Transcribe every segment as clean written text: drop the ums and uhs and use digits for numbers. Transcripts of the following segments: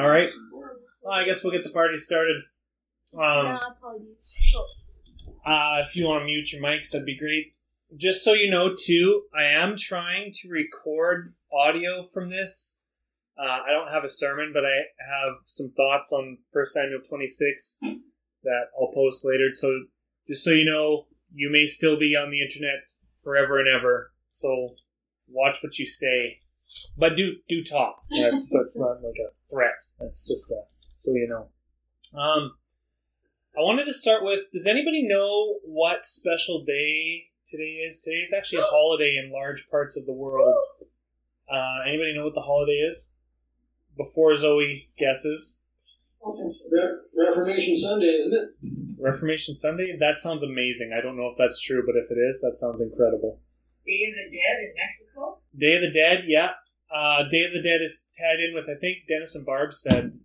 All right. Well, I guess we'll get the party started. If you want to mute your mics, that'd be great. Just so you know, too, I am trying to record audio from this. I don't have a sermon, but I have some thoughts on 1 Samuel 26 that I'll post later. So just so you know, you may still be on the internet forever and ever. So watch what you say. But do talk. That's not like a threat. That's just a, so you know. I wanted to start with, does anybody know what special day today is? Today is actually a holiday in large parts of the world. Anybody know what the holiday is? Before Zoe guesses. Reformation Sunday, isn't it? Reformation Sunday? That sounds amazing. I don't know if that's true, but if it is, that sounds incredible. Day of the Dead in Mexico? Day of the Dead, yeah. Day of the Dead is tied in with, I think Dennis and Barb said,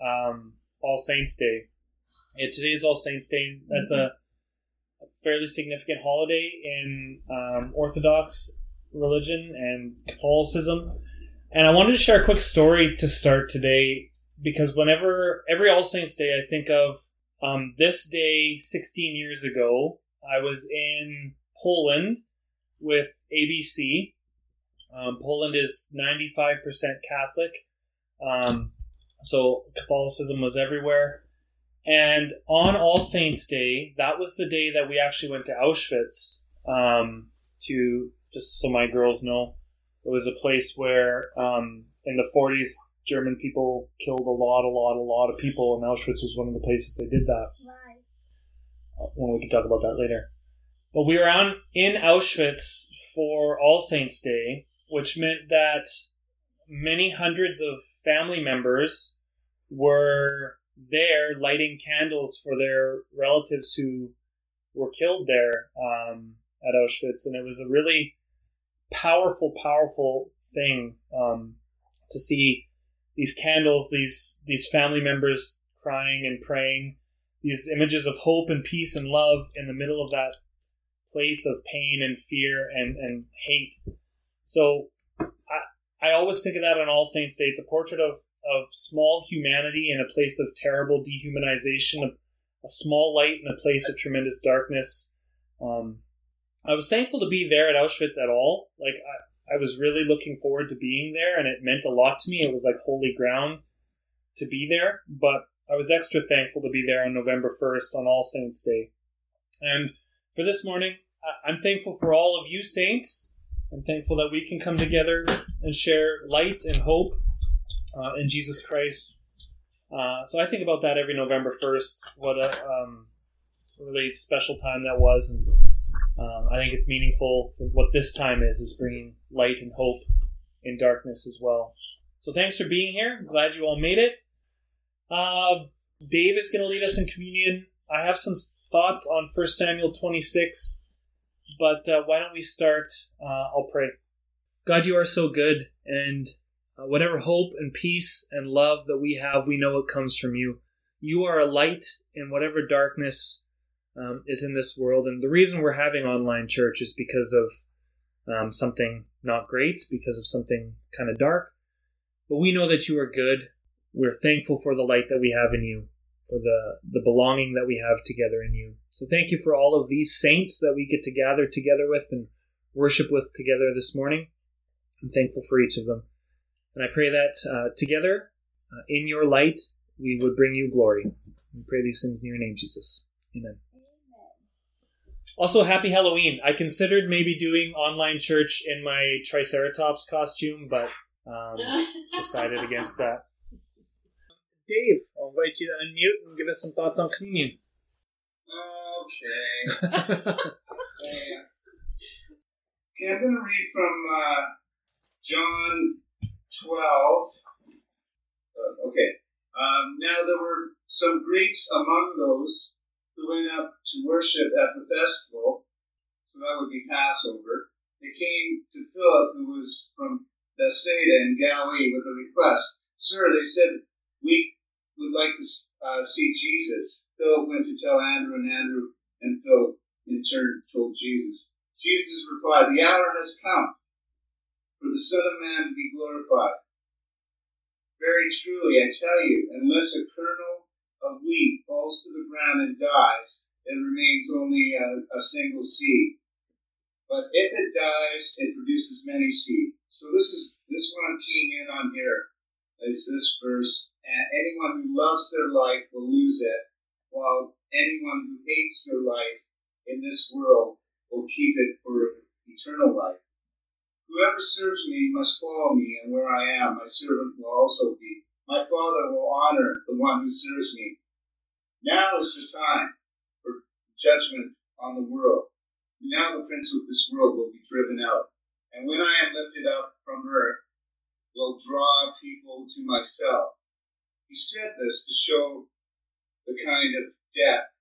All Saints Day. Yeah, today is All Saints Day. That's a fairly significant holiday in Orthodox religion and Catholicism. And I wanted to share a quick story to start today, because whenever, every All Saints Day, I think of this day 16 years ago. I was in Poland with ABC. Poland is 95% Catholic, so Catholicism was everywhere. And on All Saints Day, that was the day that we actually went to Auschwitz, to, just so my girls know, it was a place where in the 40s, German people killed a lot of people, and Auschwitz was one of the places they did that. Why? Well, we can talk about that later. But we were in Auschwitz for All Saints Day, which meant that many hundreds of family members were there lighting candles for their relatives who were killed there at Auschwitz. And it was a really powerful thing to see these candles, these family members crying and praying, these images of hope and peace and love in the middle of that place of pain and fear and hate. So I always think of that on All Saints Day. It's a portrait of small humanity in a place of terrible dehumanization, a small light in a place of tremendous darkness. I was thankful to be there at Auschwitz at all. Like, I was really looking forward to being there, and it meant a lot to me. It was like holy ground to be there, but I was extra thankful to be there on November 1st on All Saints Day. And for this morning, I'm thankful for all of you saints. I'm thankful that we can come together and share light and hope in Jesus Christ. So I think about that every November 1st, what a really special time that was. And I think it's meaningful for what this time is bringing light and hope in darkness as well. So thanks for being here. I'm glad you all made it. Dave is going to lead us in communion. I have some thoughts on 1 Samuel 26, but why don't we start? I'll pray. God, you are so good, and whatever hope and peace and love that we have, we know it comes from you. You are a light in whatever darkness is in this world. And the reason we're having online church is because of something not great, because of something kind of dark. But we know that you are good. We're thankful for the light that we have in you, for the belonging that we have together in you. So thank you for all of these saints that we get to gather together with and worship with together this morning. I'm thankful for each of them. And I pray that together, in your light, we would bring you glory. We pray these things in your name, Jesus. Amen. Also, happy Halloween. I considered maybe doing online church in my Triceratops costume, but decided against that. Dave, I'll invite you to unmute and give us some thoughts on communion. Okay. Okay, I'm going to read from John 12. Okay. Now there were some Greeks among those who went up to worship at the festival, so that would be Passover. They came to Philip, who was from Bethsaida in Galilee, with a request. Sir, they said, we would like to see Jesus. Philip went to tell Andrew, and Andrew and Philip in turn told Jesus. Jesus replied, the hour has come for the Son of Man to be glorified. Very truly, I tell you, unless a kernel of wheat falls to the ground and dies, it remains only a single seed. But if it dies, it produces many seed. So this is what I'm keying in on here, is this verse. And anyone who loves their life will lose it, while anyone who hates their life in this world will keep it for eternal life. Whoever serves me must follow me, and where I am, my servant will also be. My Father will honor the one who serves me. Now is the time for judgment on the world. Now the prince of this world will be driven out. And when I am lifted up from earth, will draw people to myself. He said this to show the kind of death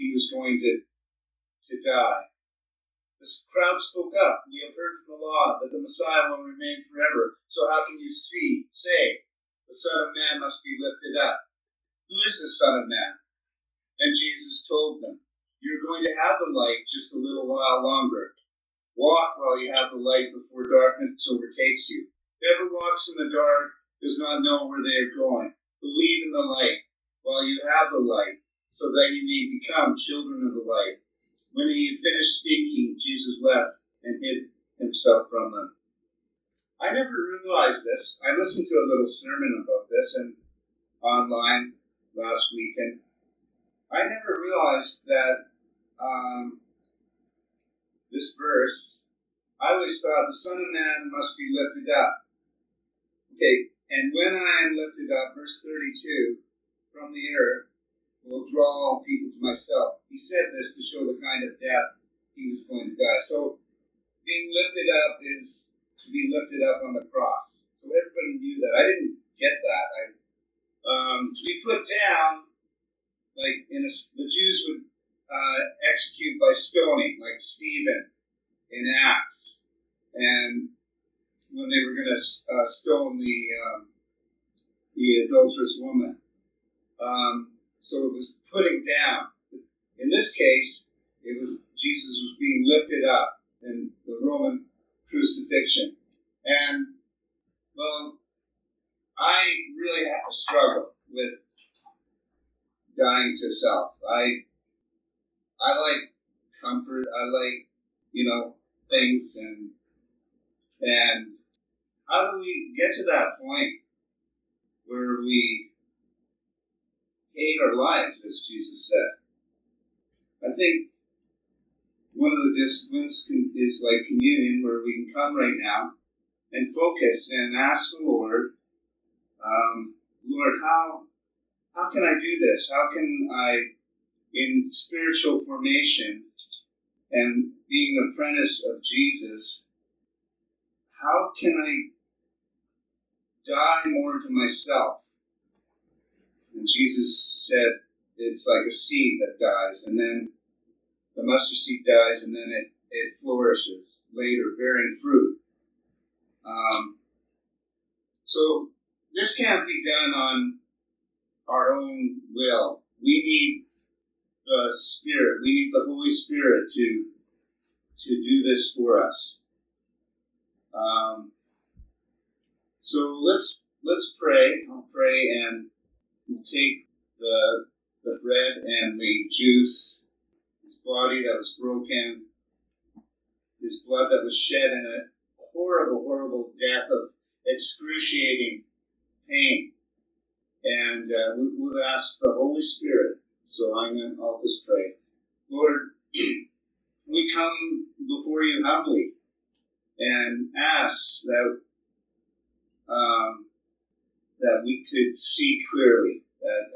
he was going to die. The crowd spoke up. We have heard from the law that the Messiah will remain forever. So how can you say, the Son of Man must be lifted up? Who is the Son of Man? And Jesus told them, you're going to have the light just a little while longer. Walk while you have the light before darkness overtakes you. Whoever walks in the dark does not know where they are going. Believe in the light while you have the light, so that you may become children of the light. When he finished speaking, Jesus left and hid himself from them. I never realized this. I listened to a little sermon about this online last weekend. I never realized that this verse, I always thought the Son of Man must be lifted up. Okay, and when I am lifted up, verse 32, from the earth, will draw people to myself. He said this to show the kind of death he was going to die. So being lifted up is to be lifted up on the cross. So everybody knew that. I didn't get that. To be put down, like the Jews would execute by stoning, like Stephen in Acts. And when they were going to stone the adulterous woman. So it was putting down. In this case, it was Jesus was being lifted up in the Roman crucifixion. And, well, I really have to struggle with dying to self. I like comfort. I like, things. And how do we get to that point where we hate our lives, as Jesus said? I think one of the disciplines is like communion, where we can come right now and focus and ask the Lord, Lord, how can I do this? How can I, in spiritual formation and being an apprentice of Jesus, how can I die more to myself? And Jesus said, it's like a seed that dies, and then the mustard seed dies, and then it flourishes later, bearing fruit. So this can't be done on our own will. We need the Spirit. We need the Holy Spirit to do this for us. So let's pray. I'll pray and take the bread and the juice, his body that was broken, his blood that was shed in a horrible, horrible death of excruciating pain. And we'll ask the Holy Spirit. So I'll just pray. Lord, we come before you humbly and ask that that we could see clearly, that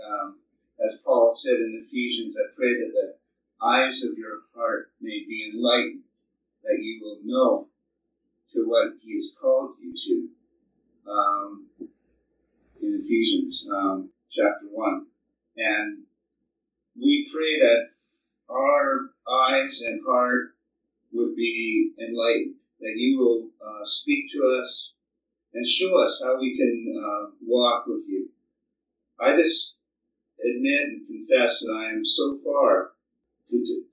as Paul said in Ephesians, I pray that the eyes of your heart may be enlightened, that you will know to what he has called you to in Ephesians chapter 1. And we pray that our eyes and heart would be enlightened, that you will speak to us and show us how we can walk with you. I just admit and confess that I am so far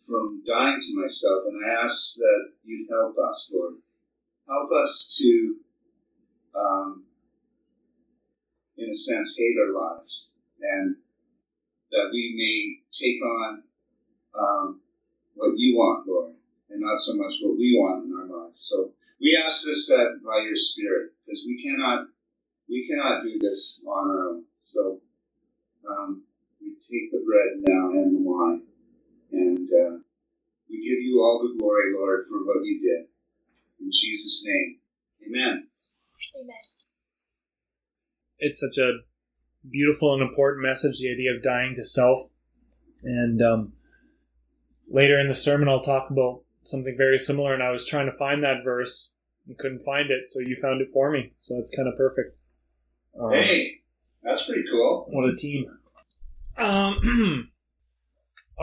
from dying to myself, and I ask that you help us, Lord. Help us to in a sense, gave their lives, and that we may take on what you want, Lord, and not so much what we want in our lives. So we ask this that by your Spirit, because we cannot do this on our own. So we take the bread now and the wine, and we give you all the glory, Lord, for what you did. In Jesus' name, amen. Amen. It's such a beautiful and important message, the idea of dying to self. And later in the sermon, I'll talk about something very similar, and I was trying to find that verse and couldn't find it, so you found it for me. So it's kind of perfect. Hey, that's pretty cool. What a team. All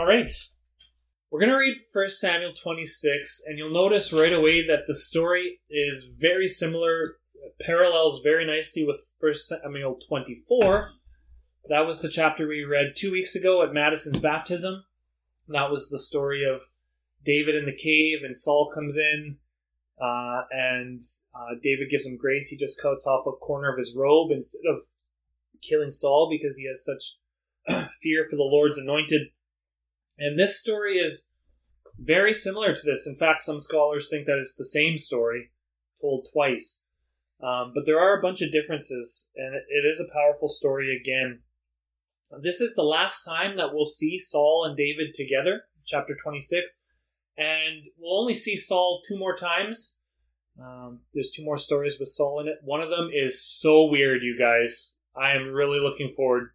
right. We're going to read 1 Samuel 26, and you'll notice right away that the story is very similar. It parallels very nicely with 1 Samuel 24. That was the chapter we read 2 weeks ago at Madison's baptism. And that was the story of David in the cave, and Saul comes in, and David gives him grace. He just cuts off a corner of his robe instead of killing Saul because he has such fear for the Lord's anointed. And this story is very similar to this. In fact, some scholars think that it's the same story told twice. But there are a bunch of differences, and it is a powerful story again. This is the last time that we'll see Saul and David together, chapter 26. And we'll only see Saul two more times. There's two more stories with Saul in it. One of them is so weird, you guys. I am really looking forward.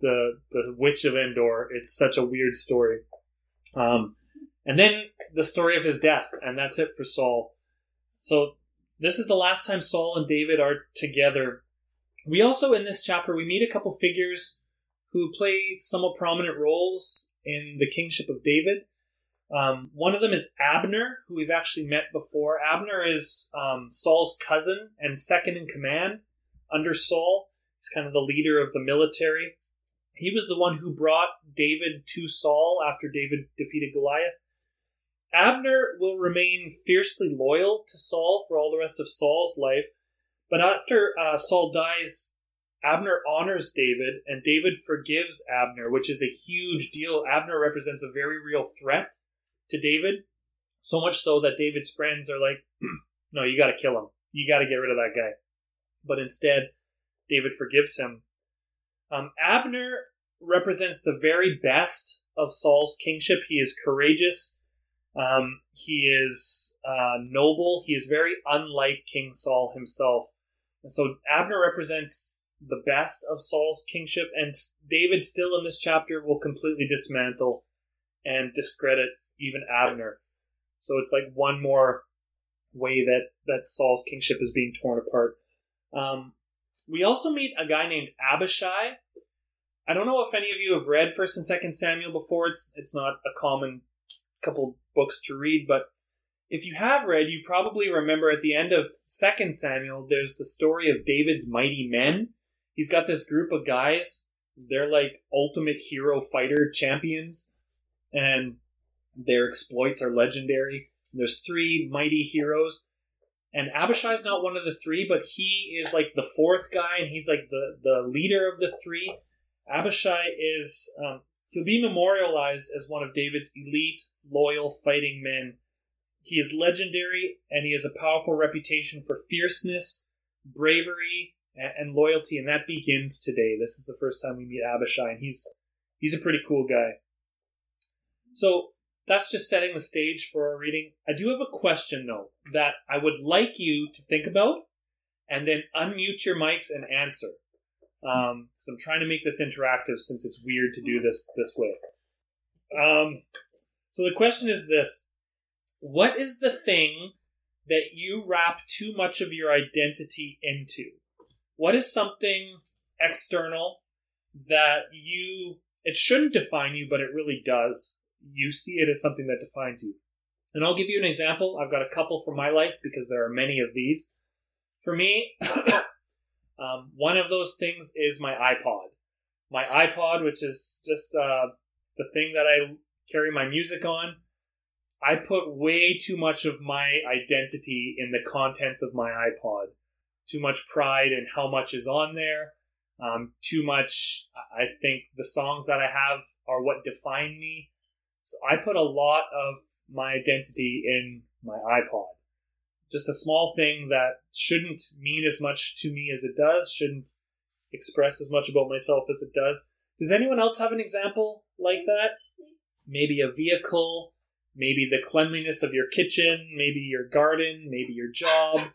The Witch of Endor. It's such a weird story. And then the story of his death, and that's it for Saul. So this is the last time Saul and David are together. We also, in this chapter, we meet a couple figures who play somewhat prominent roles in the kingship of David. One of them is Abner, who we've actually met before. Abner is Saul's cousin and second in command under Saul. He's kind of the leader of the military. He was the one who brought David to Saul after David defeated Goliath. Abner will remain fiercely loyal to Saul for all the rest of Saul's life. But after Saul dies, Abner honors David, and David forgives Abner, which is a huge deal. Abner represents a very real threat to David, so much so that David's friends are like, no, you got to kill him. You got to get rid of that guy. But instead, David forgives him. Abner represents the very best of Saul's kingship. He is courageous. He is noble. He is very unlike King Saul himself. And so Abner represents the best of Saul's kingship, and David still in this chapter will completely dismantle and discredit even Abner. So it's like one more way that Saul's kingship is being torn apart. We also meet a guy named Abishai. I don't know if any of you have read 1st and 2nd Samuel before. It's not a common couple books to read, but if you have read, you probably remember at the end of 2 Samuel, there's the story of David's mighty men. He's got this group of guys. They're like ultimate hero fighter champions, and their exploits are legendary. There's three mighty heroes, and Abishai's not one of the three, but he is like the fourth guy, and he's like the leader of the three. Abishai is... he'll be memorialized as one of David's elite, loyal, fighting men. He is legendary, and he has a powerful reputation for fierceness, bravery, and loyalty, and that begins today. This is the first time we meet Abishai, and he's a pretty cool guy. So that's just setting the stage for our reading. I do have a question, though, that I would like you to think about, and then unmute your mics and answer. So I'm trying to make this interactive since it's weird to do this way. So the question is this. What is the thing that you wrap too much of your identity into? What is something external that it shouldn't define you, but it really does. You see it as something that defines you. And I'll give you an example. I've got a couple from my life because there are many of these. For me... one of those things is my iPod. My iPod, which is just the thing that I carry my music on, I put way too much of my identity in the contents of my iPod. too much pride in how much is on there. Too much, I think the songs that I have are what define me. So I put a lot of my identity in my iPod. Just a small thing that shouldn't mean as much to me as it does, shouldn't express as much about myself as it does. Does anyone else have an example like that? Maybe a vehicle, maybe the cleanliness of your kitchen, maybe your garden, maybe your job.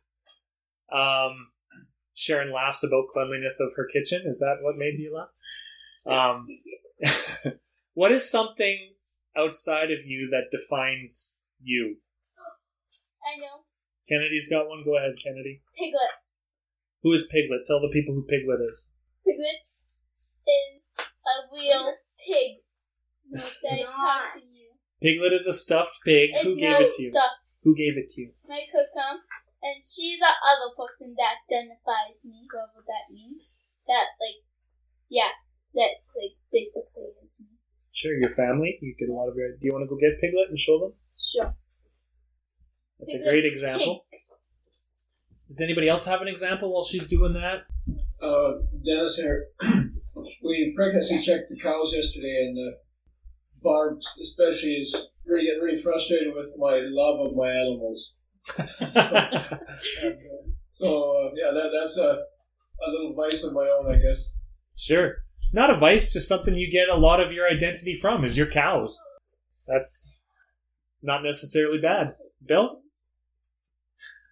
Sharon laughs about cleanliness of her kitchen. Is that what made you laugh? What is something outside of you that defines you? I know. Kennedy's got one. Go ahead, Kennedy. Piglet. Who is Piglet? Tell the people who Piglet is. Piglet is a real pig. They talk to you. Piglet is a stuffed pig. It's who gave it to you? Stuffed. Who gave it to you? My cook-mom. And she's the other person that identifies me, whatever that means. That basically is me. Sure, your family. You get a lot of your... Do you want to go get Piglet and show them? Sure. That's Piglet's a great example. Pink. Does anybody else have an example while she's doing that? Dennis here. We pregnancy checked the cows yesterday, and Barb especially is really getting really frustrated with my love of my animals. That's a little vice of my own, I guess. Sure. Not a vice, just something you get a lot of your identity from is your cows. That's not necessarily bad. Bill?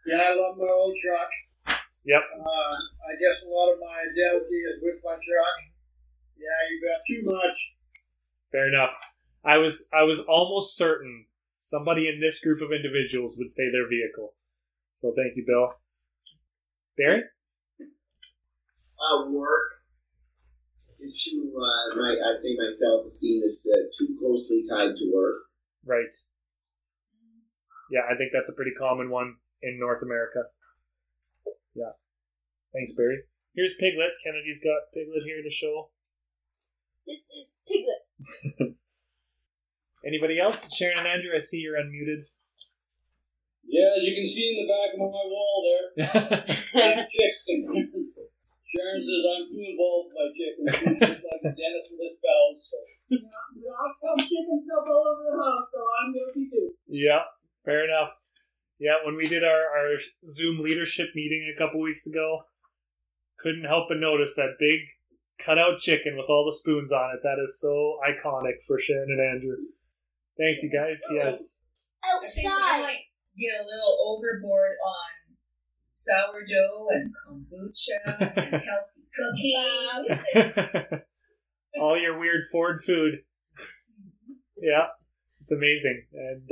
Yeah, I love my old truck. Yep. I guess a lot of my identity is with my truck. Yeah, you got too much. Fair enough. I was almost certain somebody in this group of individuals would say their vehicle. So thank you, Bill. Barry? Work. Is too, I'd say my self-esteem is too closely tied to work. Right. Yeah, I think that's a pretty common one in North America. Yeah. Thanks, Barry. Here's Piglet. Kennedy's got Piglet here to show. This is Piglet. Anybody else? Sharon and Andrew, I see you're unmuted. Yeah, you can see in the back of my wall there. Chicken. Sharon says I'm too involved with my chicken. Just like Dennis with his bells. So. I'll have chicken stuff all over the house, so I'm guilty too. Yeah, fair enough. Yeah, when we did our Zoom leadership meeting a couple weeks ago, couldn't help but notice that big cutout chicken with all the spoons on it. That is so iconic for Sharon and Andrew. Thanks, you guys. Yes. Outside. I think we might get a little overboard on sourdough and kombucha and healthy cooking. All your weird Ford food. Yeah, it's amazing. And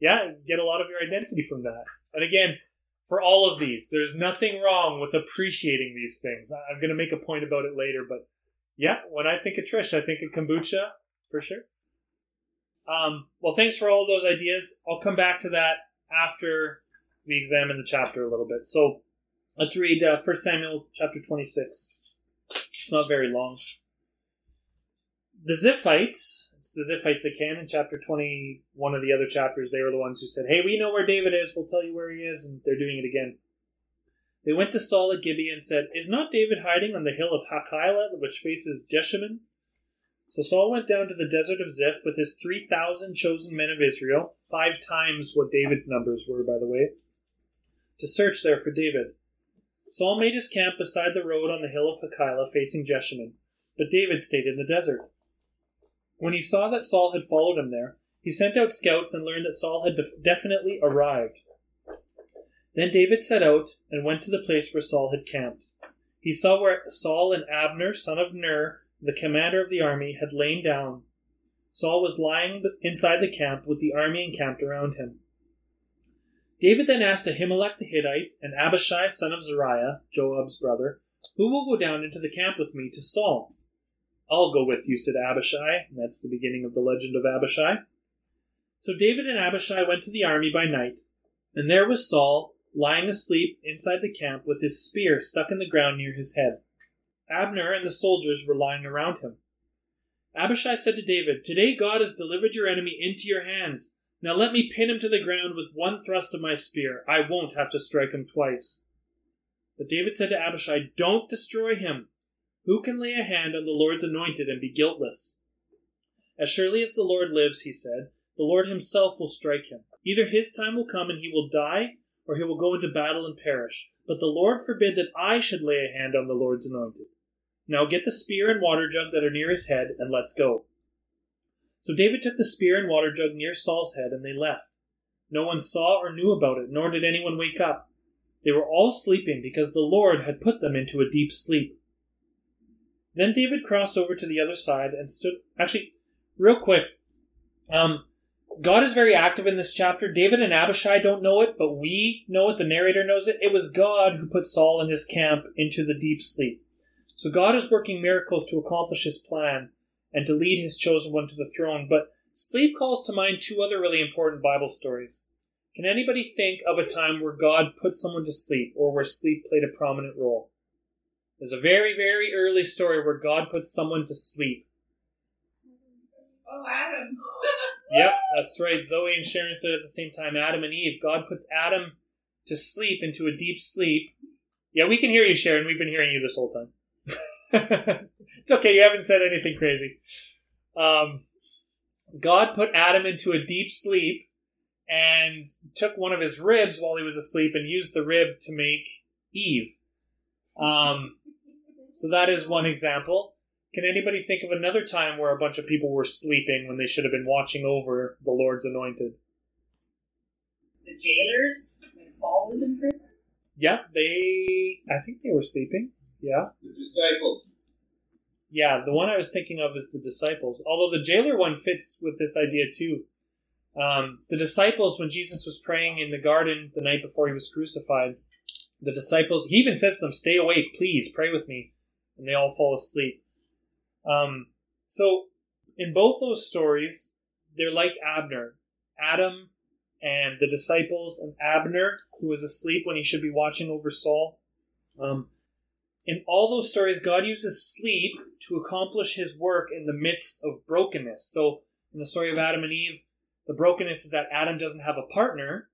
get a lot of your identity from that. And again, for all of these, there's nothing wrong with appreciating these things. I'm going to make a point about it later, but yeah, when I think of Trish, I think of kombucha, for sure. Well, thanks for all of those ideas. I'll come back to that after we examine the chapter a little bit. So let's read 1 Samuel chapter 26. It's not very long. The Ziphites again in chapter 21 of the other chapters, they were the ones who said, "Hey, we know where David is. We'll tell you where he is." And they're doing it again. They went to Saul at Gibeah and said, "Is not David hiding on the hill of Hakilah, which faces Jeshimon?" So Saul went down to the desert of Ziph with his 3,000 chosen men of Israel, 5 times what David's numbers were, by the way, to search there for David. Saul made his camp beside the road on the hill of Hakilah, facing Jeshimon, but David stayed in the desert. When he saw that Saul had followed him there, he sent out scouts and learned that Saul had definitely arrived. Then David set out and went to the place where Saul had camped. He saw where Saul and Abner, son of Ner, the commander of the army, had lain down. Saul was lying inside the camp with the army encamped around him. David then asked Ahimelech the Hittite and Abishai, son of Zeruiah, Joab's brother, "Who will go down into the camp with me to Saul?" "I'll go with you," said Abishai, and that's the beginning of the legend of Abishai. So David and Abishai went to the army by night, and there was Saul lying asleep inside the camp with his spear stuck in the ground near his head. Abner and the soldiers were lying around him. Abishai said to David, "Today God has delivered your enemy into your hands. Now let me pin him to the ground with one thrust of my spear. I won't have to strike him twice." But David said to Abishai, "Don't destroy him. Who can lay a hand on the Lord's anointed and be guiltless?" "As surely as the Lord lives," he said, "the Lord himself will strike him. Either his time will come and he will die, or he will go into battle and perish. But the Lord forbid that I should lay a hand on the Lord's anointed. Now get the spear and water jug that are near his head, and let's go." So David took the spear and water jug near Saul's head, and they left. No one saw or knew about it, nor did anyone wake up. They were all sleeping, because the Lord had put them into a deep sleep. Then David crossed over to the other side and stood... Actually, real quick, God is very active in this chapter. David and Abishai don't know it, but we know it. The narrator knows it. It was God who put Saul and his camp into the deep sleep. So God is working miracles to accomplish his plan and to lead his chosen one to the throne. But sleep calls to mind two other really important Bible stories. Can anybody think of a time where God put someone to sleep or where sleep played a prominent role? There's a very, very early story where God put someone to sleep. Oh, Adam. Yep, that's right. Zoe and Sharon said at the same time, Adam and Eve. God puts Adam to sleep into a deep sleep. Yeah, we can hear you, Sharon. We've been hearing you this whole time. It's okay. You haven't said anything crazy. God put Adam into a deep sleep and took one of his ribs while he was asleep and used the rib to make Eve. So that is one example. Can anybody think of another time where a bunch of people were sleeping when they should have been watching over the Lord's anointed? The jailers, when Paul was in prison? Yeah, I think they were sleeping. Yeah. The disciples. Yeah, the one I was thinking of is the disciples. Although the jailer one fits with this idea too. The disciples, when Jesus was praying in the garden the night before he was crucified, the disciples, he even says to them, "Stay awake, please, pray with me." And they all fall asleep. So in both those stories, they're like Abner, Adam and the disciples and Abner, who was asleep when he should be watching over Saul. In all those stories, God uses sleep to accomplish his work in the midst of brokenness. So in the story of Adam and Eve, the brokenness is that Adam doesn't have a partner.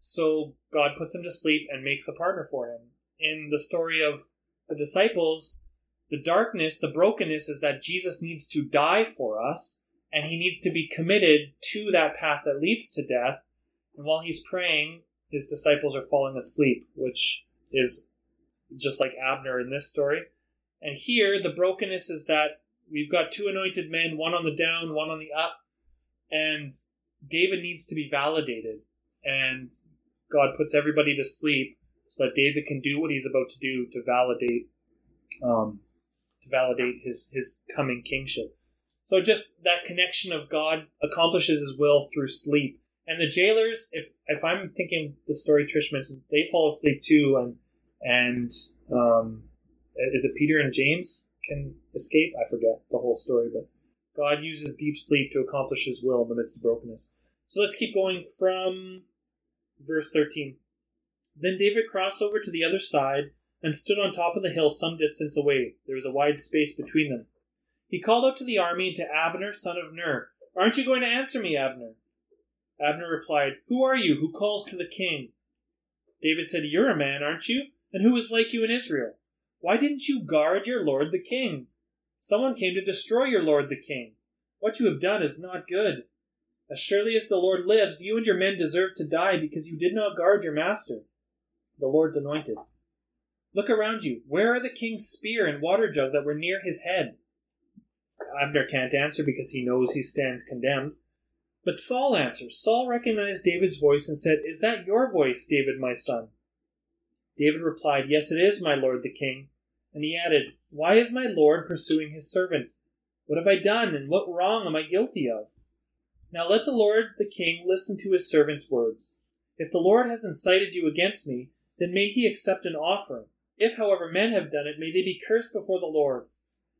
So God puts him to sleep and makes a partner for him. In the story of the disciples, the darkness, the brokenness is that Jesus needs to die for us, and he needs to be committed to that path that leads to death. And while he's praying, his disciples are falling asleep, which is just like Abner in this story. And here, the brokenness is that we've got two anointed men, one on the down, one on the up, and David needs to be validated. And God puts everybody to sleep so that David can do what he's about to do to validate his coming kingship. So just that connection of God accomplishes his will through sleep. And the jailers, if I'm thinking the story Trish mentioned, they fall asleep too, and is it Peter and James can escape? I forget the whole story, but God uses deep sleep to accomplish his will in the midst of brokenness. So let's keep going from verse 13. Then David crossed over to the other side and stood on top of the hill some distance away. There was a wide space between them. He called out to the army and to Abner, son of Ner, "Aren't you going to answer me, Abner?" Abner replied, "Who are you who calls to the king?" David said, "You're a man, aren't you? And who is like you in Israel? Why didn't you guard your lord the king? Someone came to destroy your lord the king. What you have done is not good. As surely as the Lord lives, you and your men deserve to die because you did not guard your master, the Lord's anointed. Look around you. Where are the king's spear and water jug that were near his head?" Abner can't answer because he knows he stands condemned. But Saul answers. Saul recognized David's voice and said, "Is that your voice, David, my son?" David replied, "Yes, it is, my lord the king." And he added, "Why is my lord pursuing his servant? What have I done, and what wrong am I guilty of? Now let the Lord the king listen to his servant's words. If the Lord has incited you against me, then may he accept an offering. If, however, men have done it, may they be cursed before the Lord.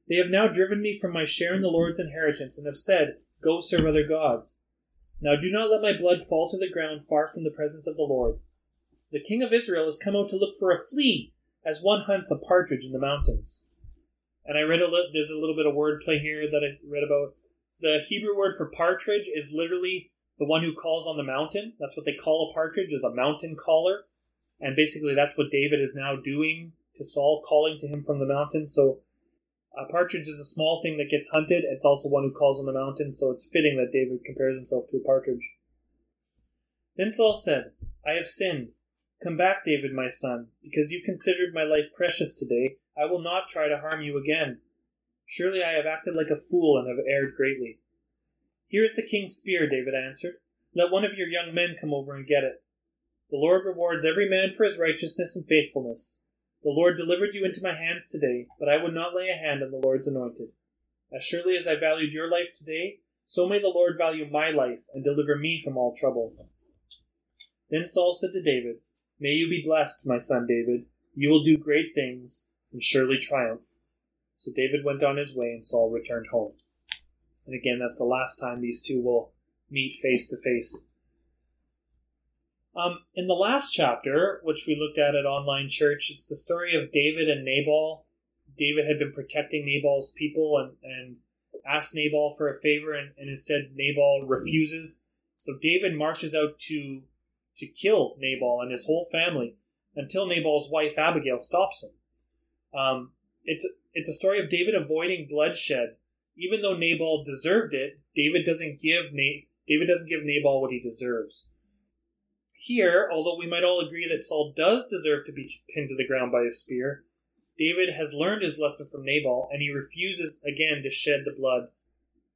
They have now driven me from my share in the Lord's inheritance, and have said, 'Go serve other gods.' Now do not let my blood fall to the ground far from the presence of the Lord. The king of Israel has come out to look for a flea, as one hunts a partridge in the mountains." And I read there's a little bit of wordplay here that I read about. The Hebrew word for partridge is literally the one who calls on the mountain. That's what they call a partridge, is a mountain caller. And basically that's what David is now doing to Saul, calling to him from the mountain. So a partridge is a small thing that gets hunted. It's also one who calls on the mountain, so it's fitting that David compares himself to a partridge. Then Saul said, I have sinned. Come back, David, my son, because you considered my life precious today. I will not try to harm you again. Surely I have acted like a fool and have erred greatly. Here is the king's spear, David answered. Let one of your young men come over and get it. The Lord rewards every man for his righteousness and faithfulness. The Lord delivered you into my hands today, but I would not lay a hand on the Lord's anointed. As surely as I valued your life today, so may the Lord value my life and deliver me from all trouble. Then Saul said to David, May you be blessed, my son David. You will do great things and surely triumph. So David went on his way and Saul returned home. And again, that's the last time these two will meet face to face. In the last chapter, which we looked at Online Church, it's the story of David and Nabal. David had been protecting Nabal's people and asked Nabal for a favor, and instead Nabal refuses. So David marches out to kill Nabal and his whole family until Nabal's wife Abigail stops him. It's a story of David avoiding bloodshed. Even though Nabal deserved it, David doesn't give Nabal what he deserves. Here, although we might all agree that Saul does deserve to be pinned to the ground by his spear, David has learned his lesson from Nabal, and he refuses again to shed the blood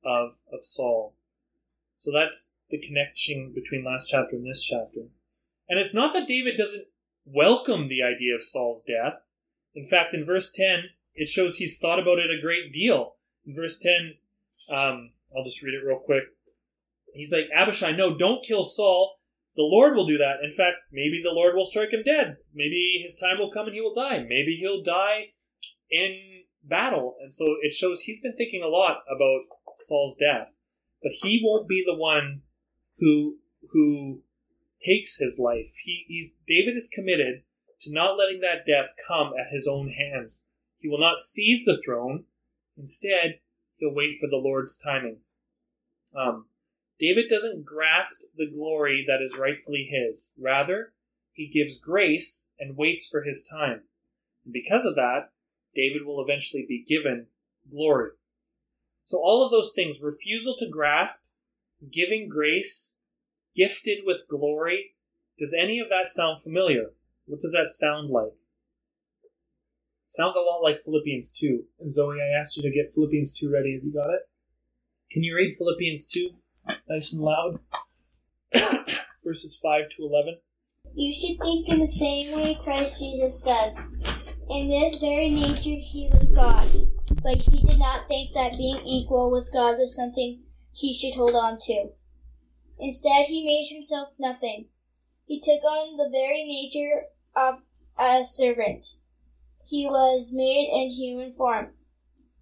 of Saul. So that's the connection between last chapter and this chapter. And it's not that David doesn't welcome the idea of Saul's death. In fact, in verse 10, it shows he's thought about it a great deal. In verse 10, I'll just read it real quick. He's like, Abishai, no, don't kill Saul. The Lord will do that. In fact, maybe the Lord will strike him dead. Maybe his time will come and he will die. Maybe he'll die in battle. And so it shows he's been thinking a lot about Saul's death. But he won't be the one who takes his life. David is committed to not letting that death come at his own hands. He will not seize the throne. Instead, he'll wait for the Lord's timing. David doesn't grasp the glory that is rightfully his. Rather, he gives grace and waits for his time. And because of that, David will eventually be given glory. So all of those things, refusal to grasp, giving grace, gifted with glory, does any of that sound familiar? What does that sound like? Sounds a lot like Philippians 2. And Zoe, I asked you to get Philippians 2 ready. Have you got it? Can you read Philippians 2 nice and loud? Verses 5 to 11. You should think in the same way Christ Jesus does. In this very nature he was God, but he did not think that being equal with God was something he should hold on to. Instead, he made himself nothing. He took on the very nature of a servant. He was made in human form.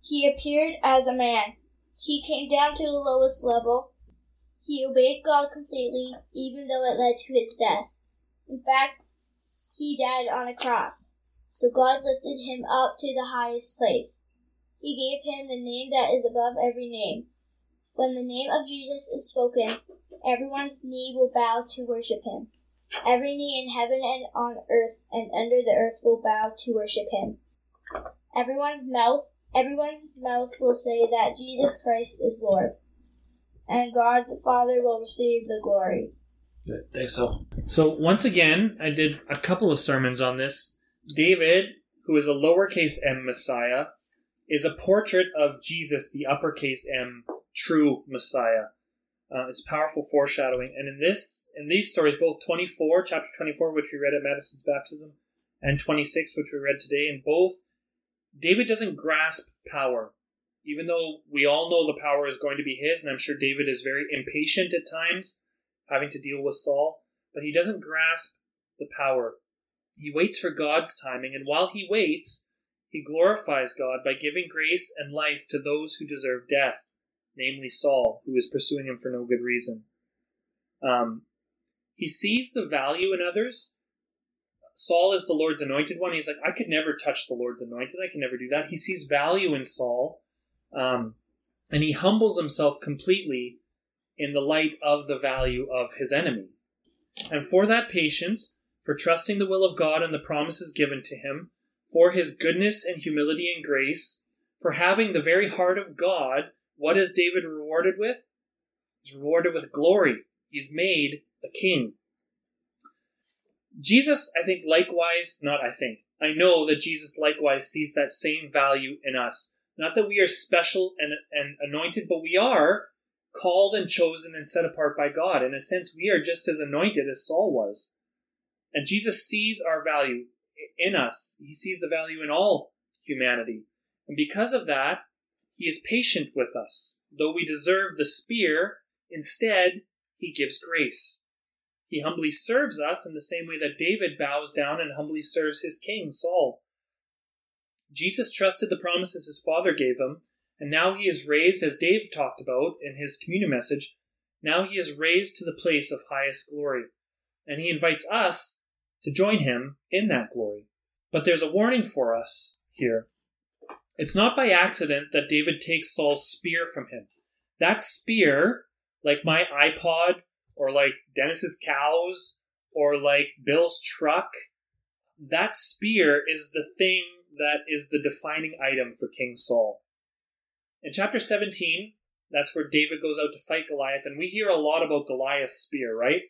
He appeared as a man. He came down to the lowest level. He obeyed God completely, even though it led to his death. In fact, he died on a cross. So God lifted him up to the highest place. He gave him the name that is above every name. When the name of Jesus is spoken, everyone's knee will bow to worship him. Every knee in heaven and on earth and under the earth will bow to worship him. Everyone's mouth will say that Jesus Christ is Lord. And God the Father will receive the glory. Good. Thanks, so. So once again, I did a couple of sermons on this. David, who is a lowercase m Messiah, is a portrait of Jesus, the uppercase M, true Messiah. It's powerful foreshadowing. And in these stories, both chapter 24, which we read at Madison's baptism, and 26, which we read today, in both, David doesn't grasp power. Even though we all know the power is going to be his, and I'm sure David is very impatient at times, having to deal with Saul, but he doesn't grasp the power. He waits for God's timing, and while he waits, he glorifies God by giving grace and life to those who deserve death, namely Saul, who is pursuing him for no good reason. He sees the value in others. Saul is the Lord's anointed one. He's like, I could never touch the Lord's anointed. I can never do that. He sees value in Saul, and he humbles himself completely in the light of the value of his enemy. And for that patience, for trusting the will of God and the promises given to him, for his goodness and humility and grace, for having the very heart of God. What is David rewarded with? He's rewarded with glory. He's made a king. Jesus, I think, likewise, not I think, I know that Jesus likewise sees that same value in us. Not that we are special and anointed, but we are called and chosen and set apart by God. In a sense, we are just as anointed as Saul was. And Jesus sees our value in us. He sees the value in all humanity. And because of that, he is patient with us. Though we deserve the spear, instead, he gives grace. He humbly serves us in the same way that David bows down and humbly serves his king, Saul. Jesus trusted the promises his father gave him, and now he is raised, as Dave talked about in his communion message, now he is raised to the place of highest glory. And he invites us to join him in that glory. But there's a warning for us here. It's not by accident that David takes Saul's spear from him. That spear, like my iPod, or like Dennis's cows, or like Bill's truck, that spear is the thing that is the defining item for King Saul. In chapter 17, that's where David goes out to fight Goliath, and we hear a lot about Goliath's spear, right?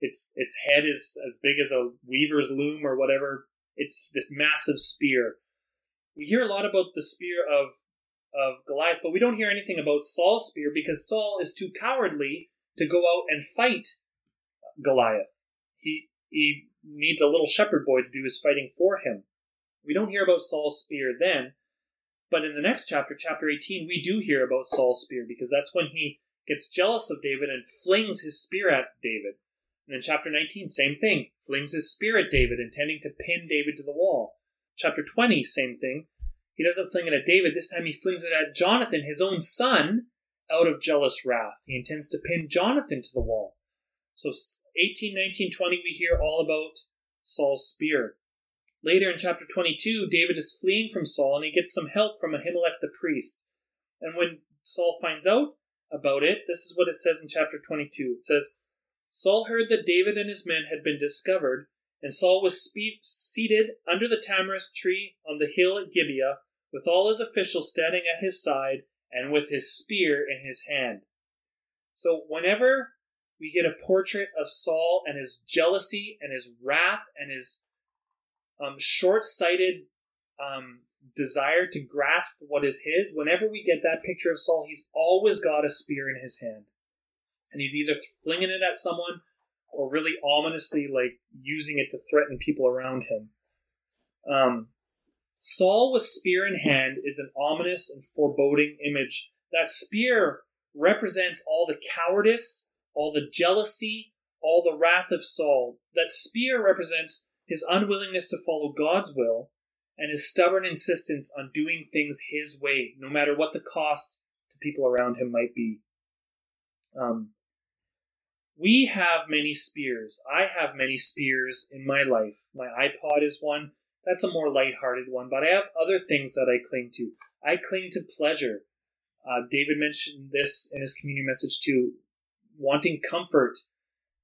Its head is as big as a weaver's loom or whatever. It's this massive spear. We hear a lot about the spear of Goliath, but we don't hear anything about Saul's spear because Saul is too cowardly to go out and fight Goliath. He needs a little shepherd boy to do his fighting for him. We don't hear about Saul's spear then, but in the next chapter, chapter 18, we do hear about Saul's spear because that's when he gets jealous of David and flings his spear at David. And then chapter 19, same thing, flings his spear at David, intending to pin David to the wall. Chapter 20, same thing. He doesn't fling it at David. This time he flings it at Jonathan, his own son, out of jealous wrath. He intends to pin Jonathan to the wall. So 18, 19, 20, we hear all about Saul's spear. Later in chapter 22, David is fleeing from Saul and he gets some help from Ahimelech the priest. And when Saul finds out about it, this is what it says in chapter 22. It says, Saul heard that David and his men had been discovered, and Saul was seated under the tamarisk tree on the hill at Gibeah, with all his officials standing at his side and with his spear in his hand. So whenever we get a portrait of Saul and his jealousy and his wrath and his short-sighted desire to grasp what is his, whenever we get that picture of Saul, he's always got a spear in his hand. And he's either flinging it at someone or really ominously like using it to threaten people around him. Saul with spear in hand is an ominous and foreboding image. That spear represents all the cowardice, all the jealousy, all the wrath of Saul. That spear represents his unwillingness to follow God's will and his stubborn insistence on doing things his way, no matter what the cost to people around him might be. We have many spears. I have many spears in my life. My iPod is one. That's a more lighthearted one, but I have other things that I cling to. I cling to pleasure. David mentioned this in his communion message too. Wanting comfort,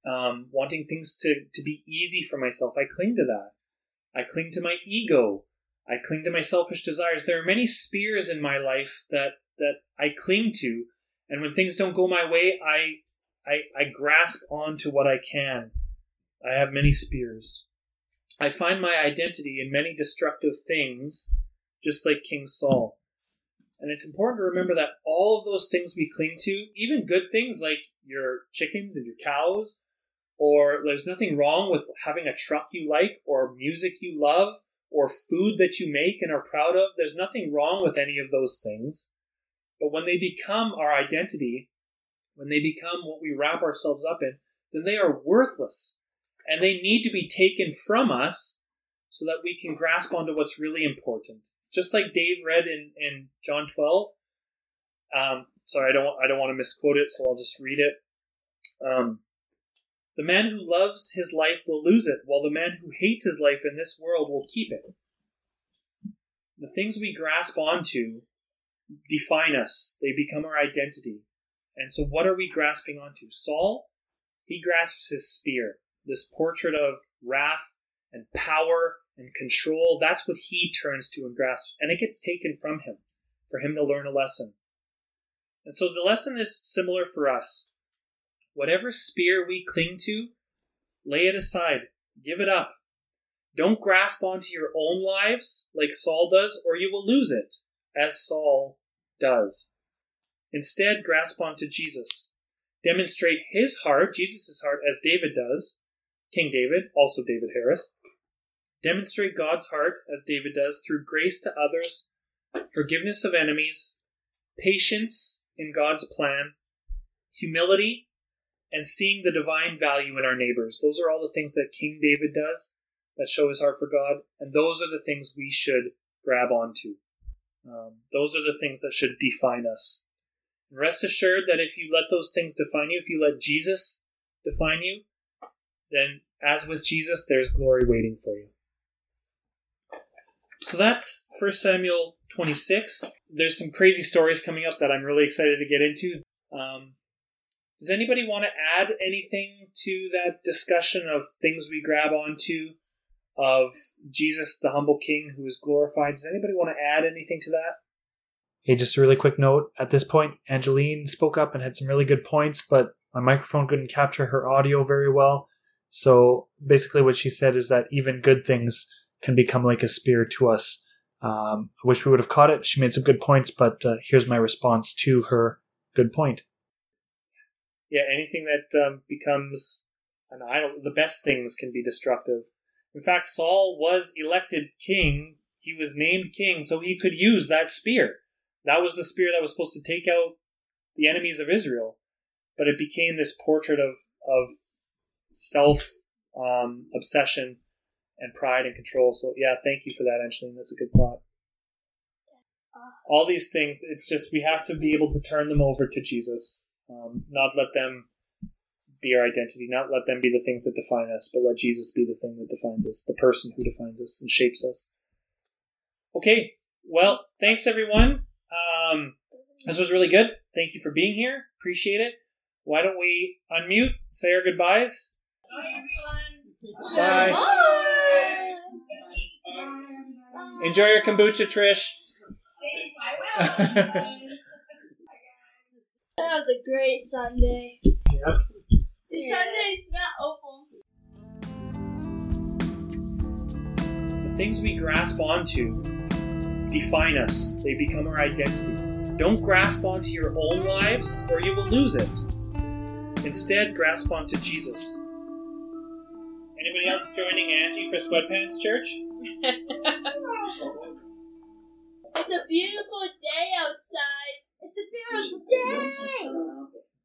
wanting things to be easy for myself. I cling to that. I cling to my ego. I cling to my selfish desires. There are many spears in my life that I cling to. And when things don't go my way, I grasp onto what I can. I have many spears. I find my identity in many destructive things, just like King Saul. And it's important to remember that all of those things we cling to, even good things like your chickens and your cows, or there's nothing wrong with having a truck you like, or music you love, or food that you make and are proud of. There's nothing wrong with any of those things. But when they become our identity, when they become what we wrap ourselves up in, then they are worthless. And they need to be taken from us so that we can grasp onto what's really important. Just like Dave read in John 12. Sorry, I don't want to misquote it, so I'll just read it. The man who loves his life will lose it, while the man who hates his life in this world will keep it. The things we grasp onto define us. They become our identity. And so what are we grasping onto? Saul, he grasps his spear, this portrait of wrath and power and control. That's what he turns to and grasps, and it gets taken from him for him to learn a lesson. And so the lesson is similar for us. Whatever spear we cling to, lay it aside. Give it up. Don't grasp onto your own lives like Saul does, or you will lose it, as Saul does. Instead, grasp onto Jesus. Demonstrate his heart, Jesus' heart, as David does, King David, also David Harris. Demonstrate God's heart, as David does, through grace to others, forgiveness of enemies, patience in God's plan, humility, and seeing the divine value in our neighbors. Those are all the things that King David does that show his heart for God, and those are the things we should grab onto. Those are the things that should define us. And rest assured that if you let those things define you, if you let Jesus define you, then as with Jesus, there's glory waiting for you. So that's 1 Samuel 26. There's some crazy stories coming up that I'm really excited to get into. Does anybody want to add anything to that discussion of things we grab onto, of Jesus, the humble king who is glorified? Does anybody want to add anything to that? Hey, just a really quick note. At this point, Angeline spoke up and had some really good points, but my microphone couldn't capture her audio very well. So basically what she said is that even good things can become like a spear to us. I wish we would have caught it. She made some good points, but here's my response to her good point. Yeah, anything that becomes an idol, the best things can be destructive. In fact, Saul was elected king. He was named king, so he could use that spear. That was the spear that was supposed to take out the enemies of Israel. But it became this portrait of self-obsession and pride and control. So yeah, thank you for that, Angeline. That's a good thought. All these things, it's just we have to be able to turn them over to Jesus. Not let them be our identity, not let them be the things that define us, but let Jesus be the thing that defines us, the person who defines us and shapes us. Okay, well, thanks everyone. This was really good. Thank you for being here. Appreciate it. Why don't we unmute, say our goodbyes. Bye, everyone. Bye. Bye. Enjoy your kombucha, Trish. Thanks, I will. That was a great Sunday. Yep. The Sunday's not awful. The things we grasp onto define us. They become our identity. Don't grasp onto your own lives or you will lose it. Instead, grasp onto Jesus. Anybody else joining Angie for Sweatpants Church? It's a beautiful day